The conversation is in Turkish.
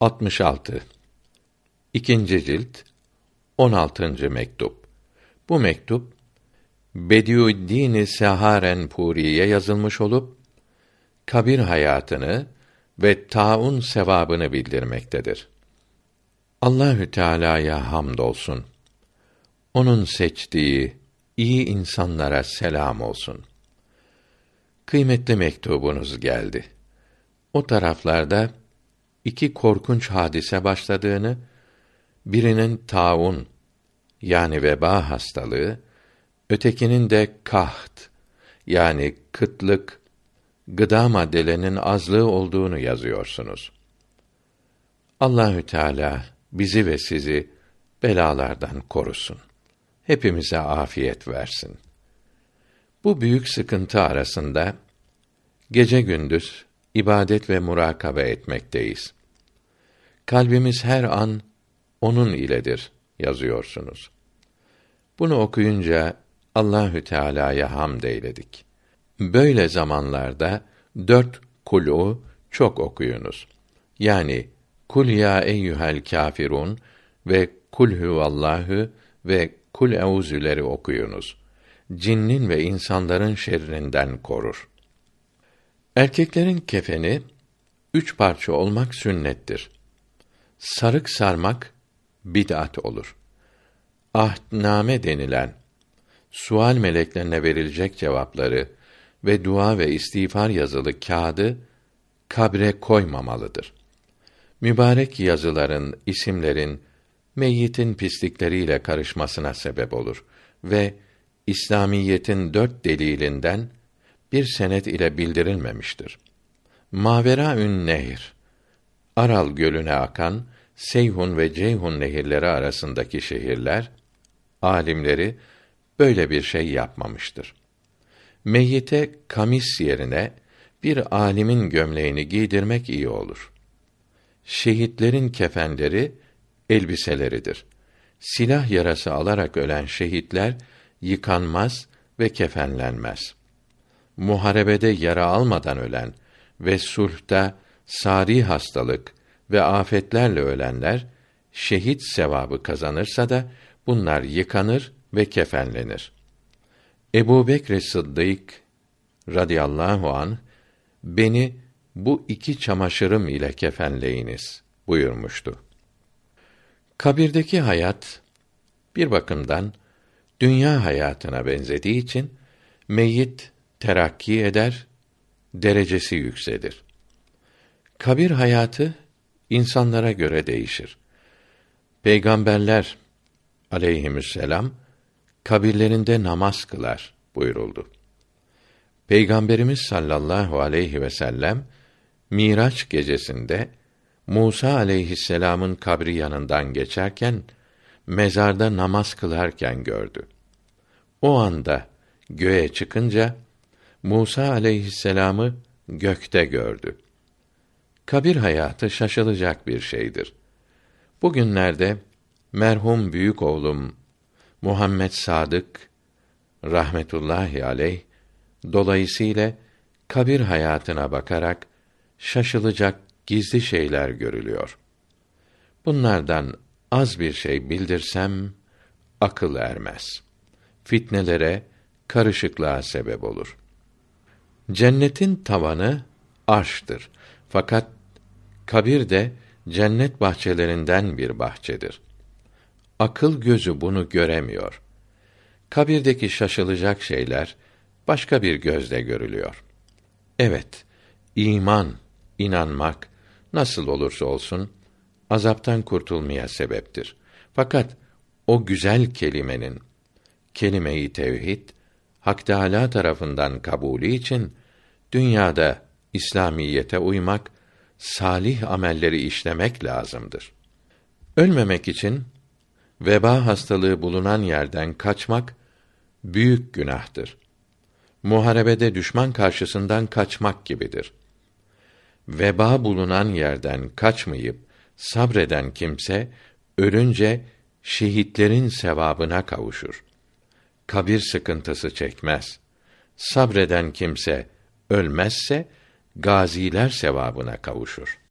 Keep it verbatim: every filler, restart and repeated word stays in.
altmış altı. İkinci cilt on altıncı. mektup. Bu mektup Bediüddin-i Sehârenpûrî'ye yazılmış olup kabir hayatını ve taun sevabını bildirmektedir. Allahü Teala'ya hamdolsun. Onun seçtiği iyi insanlara selam olsun. Kıymetli mektubunuz geldi. O taraflarda iki korkunç hadise başladığını, birinin taun yani veba hastalığı, ötekinin de kaht yani kıtlık, gıda maddelerinin azlığı olduğunu yazıyorsunuz. Allahü Teala bizi ve sizi belalardan korusun. Hepimize afiyet versin. Bu büyük sıkıntı arasında gece gündüz ibadet ve murakabe etmekteyiz. Kalbimiz her an onun iledir yazıyorsunuz. Bunu okuyunca Allahü Teala'ya hamd eyledik. Böyle zamanlarda dört kul'u çok okuyunuz. Yani kul ya eyyuhel kâfirûn ve kul huvallahu ve kul euzüleri okuyunuz. Cinnin ve insanların şerrinden korur. Erkeklerin kefeni üç parça olmak sünnettir. Sarık sarmak bid'at olur. Ahdname denilen, sual meleklerine verilecek cevapları ve dua ve istiğfar yazılı kağıdı kabre koymamalıdır. Mübarek yazıların, isimlerin, meyyitin pislikleriyle karışmasına sebep olur ve İslamiyetin dört delilinden bir senet ile bildirilmemiştir. Mâverâ-ün-Nehir, Aral Gölü'ne akan Seyhun ve Ceyhun nehirleri arasındaki şehirler, alimleri böyle bir şey yapmamıştır. Meyyite kamis yerine bir alimin gömleğini giydirmek iyi olur. Şehitlerin kefenleri elbiseleridir. Silah yarası alarak ölen şehitler yıkanmaz ve kefenlenmez. Muharebede yara almadan ölen ve sulhta sari hastalık ve afetlerle ölenler şehit sevabı kazanırsa da bunlar yıkanır ve kefenlenir. Ebu Bekir Sıddık radıyallahu anh, beni bu iki çamaşırım ile kefenleyiniz buyurmuştu. Kabirdeki hayat bir bakımdan dünya hayatına benzediği için meyyit terakki eder, derecesi yükselir. Kabir hayatı insanlara göre değişir. Peygamberler aleyhisselam kabirlerinde namaz kılar buyuruldu. Peygamberimiz sallallahu aleyhi ve sellem Miraç gecesinde Musa aleyhisselam'ın kabri yanından geçerken mezarda namaz kılarken gördü. O anda göğe çıkınca Musa aleyhisselam'ı gökte gördü. Kabir hayatı şaşılacak bir şeydir. Bugünlerde merhum büyük oğlum Muhammed Sadık rahmetullahi aleyh dolayısıyla kabir hayatına bakarak şaşılacak gizli şeyler görülüyor. Bunlardan az bir şey bildirsem akıl ermez. Fitnelere, karışıklığa sebep olur. Cennetin tavanı arştır. Fakat kabir de cennet bahçelerinden bir bahçedir. Akıl gözü bunu göremiyor. Kabirdeki şaşılacak şeyler başka bir gözle görülüyor. Evet, iman, inanmak nasıl olursa olsun azaptan kurtulmaya sebeptir. Fakat o güzel kelimenin, kelime-i tevhid, Hak Teâlâ tarafından kabulü için dünyada İslamiyete uymak, salih amelleri işlemek lazımdır. Ölmemek için veba hastalığı bulunan yerden kaçmak büyük günahtır. Muharebede düşman karşısından kaçmak gibidir. Veba bulunan yerden kaçmayıp sabreden kimse ölünce şehitlerin sevabına kavuşur. Kabir sıkıntısı çekmez. Sabreden kimse ölmezse gaziler sevabına kavuşur.